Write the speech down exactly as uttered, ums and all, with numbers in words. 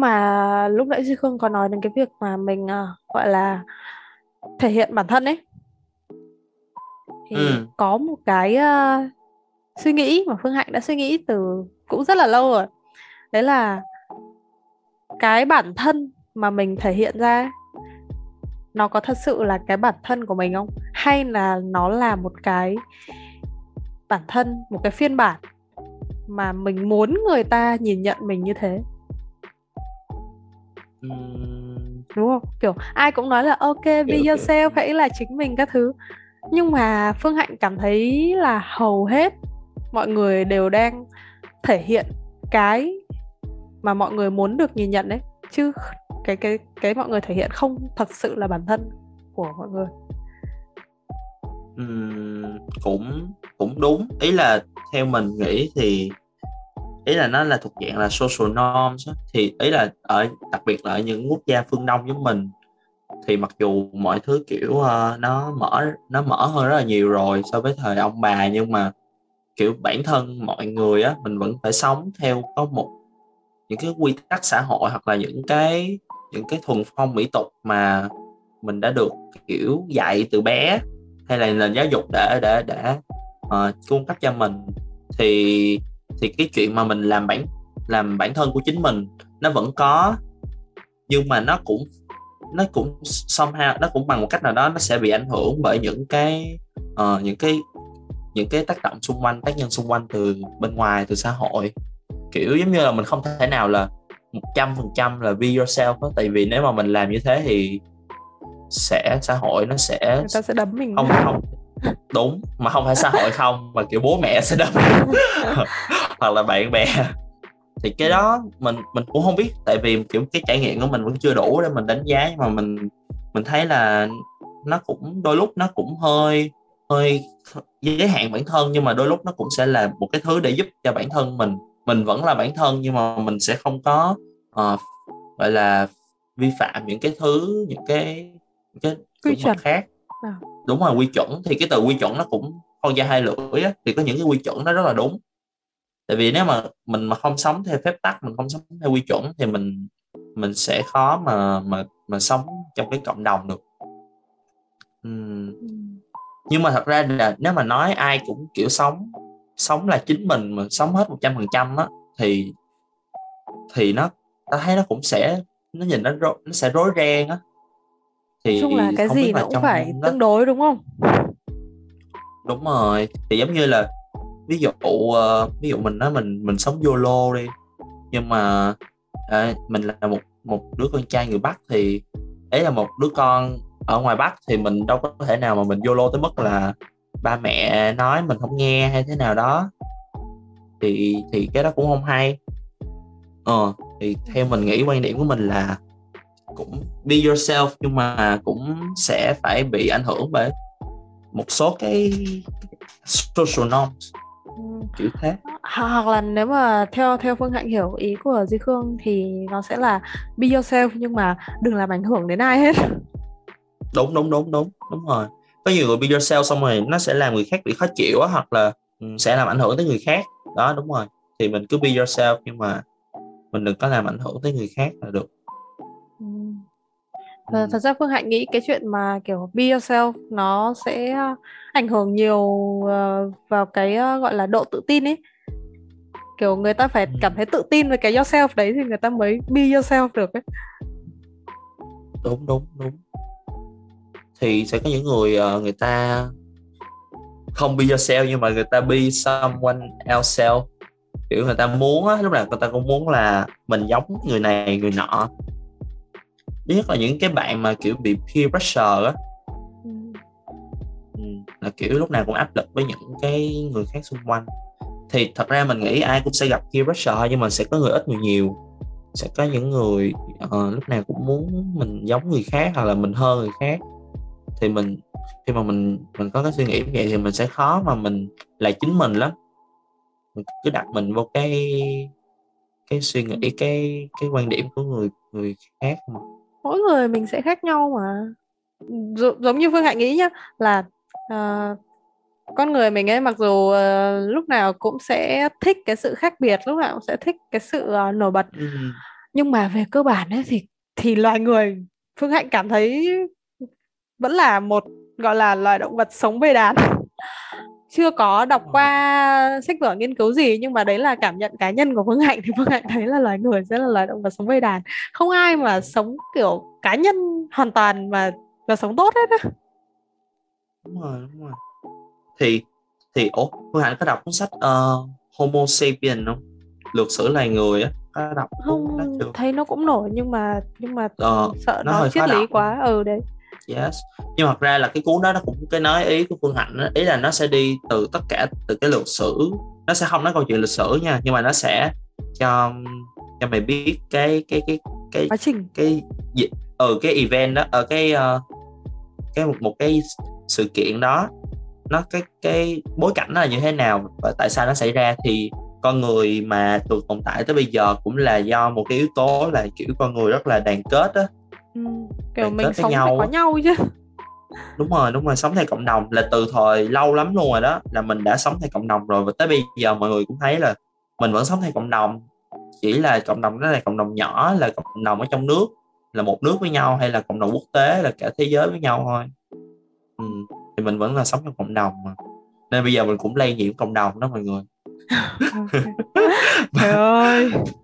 Mà lúc nãy Duy Khương có nói đến cái việc mà mình uh, gọi là thể hiện bản thân ấy, thì ừ. có một cái uh, suy nghĩ mà Phương Hạnh đã suy nghĩ từ cũng rất là lâu rồi. Đấy là cái bản thân mà mình thể hiện ra, nó có thật sự là cái bản thân của mình không? Hay là nó là một cái bản thân, một cái phiên bản mà mình muốn người ta nhìn nhận mình như thế? Uhm. Đúng không? Kiểu ai cũng nói là ok, be yourself, hãy là chính mình các thứ. Nhưng mà Phương Hạnh cảm thấy là hầu hết mọi người đều đang thể hiện cái mà mọi người muốn được nhìn nhận đấy, chứ cái cái cái mọi người thể hiện không thật sự là bản thân của mọi người. Uhm, cũng cũng đúng, ý là theo mình nghĩ thì ý là nó là thuộc dạng là social norms, thì ý là ở đặc biệt là ở những quốc gia phương Đông giống mình thì mặc dù mọi thứ kiểu uh, nó mở nó mở hơn rất là nhiều rồi so với thời ông bà, nhưng mà kiểu bản thân mọi người á, mình vẫn phải sống theo có một những cái quy tắc xã hội hoặc là những cái những cái thuần phong mỹ tục mà mình đã được kiểu dạy từ bé hay là nền giáo dục đã đã đã uh, cung cấp cho mình, thì thì cái chuyện mà mình làm bản làm bản thân của chính mình nó vẫn có, nhưng mà nó cũng nó cũng somehow nó cũng bằng một cách nào đó nó sẽ bị ảnh hưởng bởi những cái uh, những cái những cái tác động xung quanh, tác nhân xung quanh từ bên ngoài, từ xã hội. Kiểu giống như là mình không thể nào là một trăm phần trăm là be yourself đó, tại vì nếu mà mình làm như thế thì sẽ xã hội nó sẽ người ta sẽ đấm mình không không đúng, mà không phải xã hội không mà kiểu bố mẹ sẽ đấm hoặc là bạn bè. Thì cái đó mình mình cũng không biết, tại vì kiểu cái trải nghiệm của mình vẫn chưa đủ để mình đánh giá, nhưng mà mình mình thấy là nó cũng đôi lúc nó cũng hơi hơi giới hạn bản thân, nhưng mà đôi lúc nó cũng sẽ là một cái thứ để giúp cho bản thân mình mình vẫn là bản thân, nhưng mà mình sẽ không có uh, gọi là vi phạm những cái thứ những cái những cái quy chuẩn khác. À. Đúng rồi, quy chuẩn, thì cái từ quy chuẩn nó cũng con dao hai lưỡi á, thì có những cái quy chuẩn nó rất là đúng. Tại vì nếu mà mình mà không sống theo phép tắc, mình không sống theo quy chuẩn thì mình mình sẽ khó mà mà mà sống trong cái cộng đồng được. Uhm. Nhưng mà thật ra là nếu mà nói ai cũng kiểu sống sống là chính mình mà sống hết một trăm phần trăm á, thì thì nó ta thấy nó cũng sẽ nó nhìn nó nó sẽ rối ren á. Thì chung là cái gì nó cũng phải đó, tương đối đúng không? Đúng rồi, thì giống như là ví dụ uh, ví dụ mình nói mình mình sống YOLO đi, nhưng mà uh, mình là một một đứa con trai người Bắc, thì ấy là một đứa con ở ngoài Bắc thì mình đâu có thể nào mà mình YOLO tới mức là ba mẹ nói mình không nghe hay thế nào đó, thì thì cái đó cũng không hay. Ờ thì theo mình nghĩ, quan điểm của mình là cũng be yourself, nhưng mà cũng sẽ phải bị ảnh hưởng bởi một số cái social norms kiểu thế. Hoặc là nếu mà theo theo Phương Hạnh hiểu ý của Duy Khương thì nó sẽ là be yourself nhưng mà đừng làm ảnh hưởng đến ai hết. Đúng đúng đúng đúng đúng rồi. Có nhiều người be yourself xong rồi nó sẽ làm người khác bị khó chịu á, hoặc là sẽ làm ảnh hưởng tới người khác. Đó đúng rồi. Thì mình cứ be yourself nhưng mà mình đừng có làm ảnh hưởng tới người khác là được. Ừ. Thật, thật ra Phương Hạnh nghĩ cái chuyện mà kiểu be yourself nó sẽ ảnh hưởng nhiều vào cái gọi là độ tự tin ấy. Kiểu người ta phải cảm thấy tự tin với cái yourself đấy thì người ta mới be yourself được ấy. Đúng đúng đúng. Thì sẽ có những người người ta không be yourself nhưng mà người ta be someone else, kiểu người ta muốn á, lúc nào người ta cũng muốn là mình giống người này người nọ. Nhất là những cái bạn mà kiểu bị peer pressure á, ừ. Ừ, là kiểu lúc nào cũng áp lực với những cái người khác xung quanh. Thì thật ra mình nghĩ ai cũng sẽ gặp peer pressure, nhưng mà sẽ có người ít người nhiều. Sẽ có những người uh, lúc nào cũng muốn mình giống người khác hoặc là mình hơn người khác. Thì mình khi mà mình mình có cái suy nghĩ như vậy thì mình sẽ khó mà mình là chính mình lắm. Mình cứ đặt mình vô cái cái suy nghĩ cái cái quan điểm của người người khác mà. Mỗi người mình sẽ khác nhau mà. D- giống như Phương Hạnh nghĩ nhá, là uh, con người mình ấy mặc dù uh, lúc nào cũng sẽ thích cái sự khác biệt, lúc nào cũng sẽ thích cái sự uh, nổi bật. Ừ. Nhưng mà về cơ bản ấy, thì, thì loài người, Phương Hạnh cảm thấy vẫn là một gọi là loài động vật sống bầy đàn. Chưa có đọc qua sách vở nghiên cứu gì, nhưng mà đấy là cảm nhận cá nhân của Phương Hạnh. Thì Phương Hạnh thấy là loài người sẽ là loài động vật sống bầy đàn. Không ai mà sống kiểu cá nhân hoàn toàn mà, mà sống tốt hết á. Đúng rồi, đúng rồi. Thì, thì ố, Phương Hạnh có đọc cuốn sách uh, Homo sapiens không? Lược sử loài người á. Đọc không, đọc thấy nó cũng nổi nhưng mà nhưng mà ờ, sợ nó, nó triết lý đọc quá. Ừ đấy. Yes. Nhưng mà thật ra là cái cuốn đó nó cũng cái nói ý của Phương Hạnh đó. Ý là nó sẽ đi từ tất cả từ cái lược sử, nó sẽ không nói câu chuyện lịch sử nha, nhưng mà nó sẽ cho cho mày biết cái cái cái cái quá trình cái gì ở ừ, cái event đó ở cái cái một một cái sự kiện đó, nó cái cái bối cảnh nó là như thế nào và tại sao nó xảy ra. Thì con người mà tồn tồn tại tới bây giờ cũng là do một cái yếu tố là kiểu con người rất là đoàn kết á, ừ, kiểu đoàn mình kết sống với nhau, có nhau chứ. Đúng rồi, đúng rồi, sống theo cộng đồng là từ thời lâu lắm luôn rồi đó, là mình đã sống theo cộng đồng rồi và tới bây giờ mọi người cũng thấy là mình vẫn sống theo cộng đồng, chỉ là cộng đồng đó là cộng đồng nhỏ, là cộng đồng ở trong nước, là một nước với nhau, hay là cộng đồng quốc tế, là cả thế giới với nhau thôi. Ừ, thì mình vẫn là sống trong cộng đồng mà. Nên bây giờ mình cũng lây nhiễm cộng đồng đó mọi người. Trời ơi.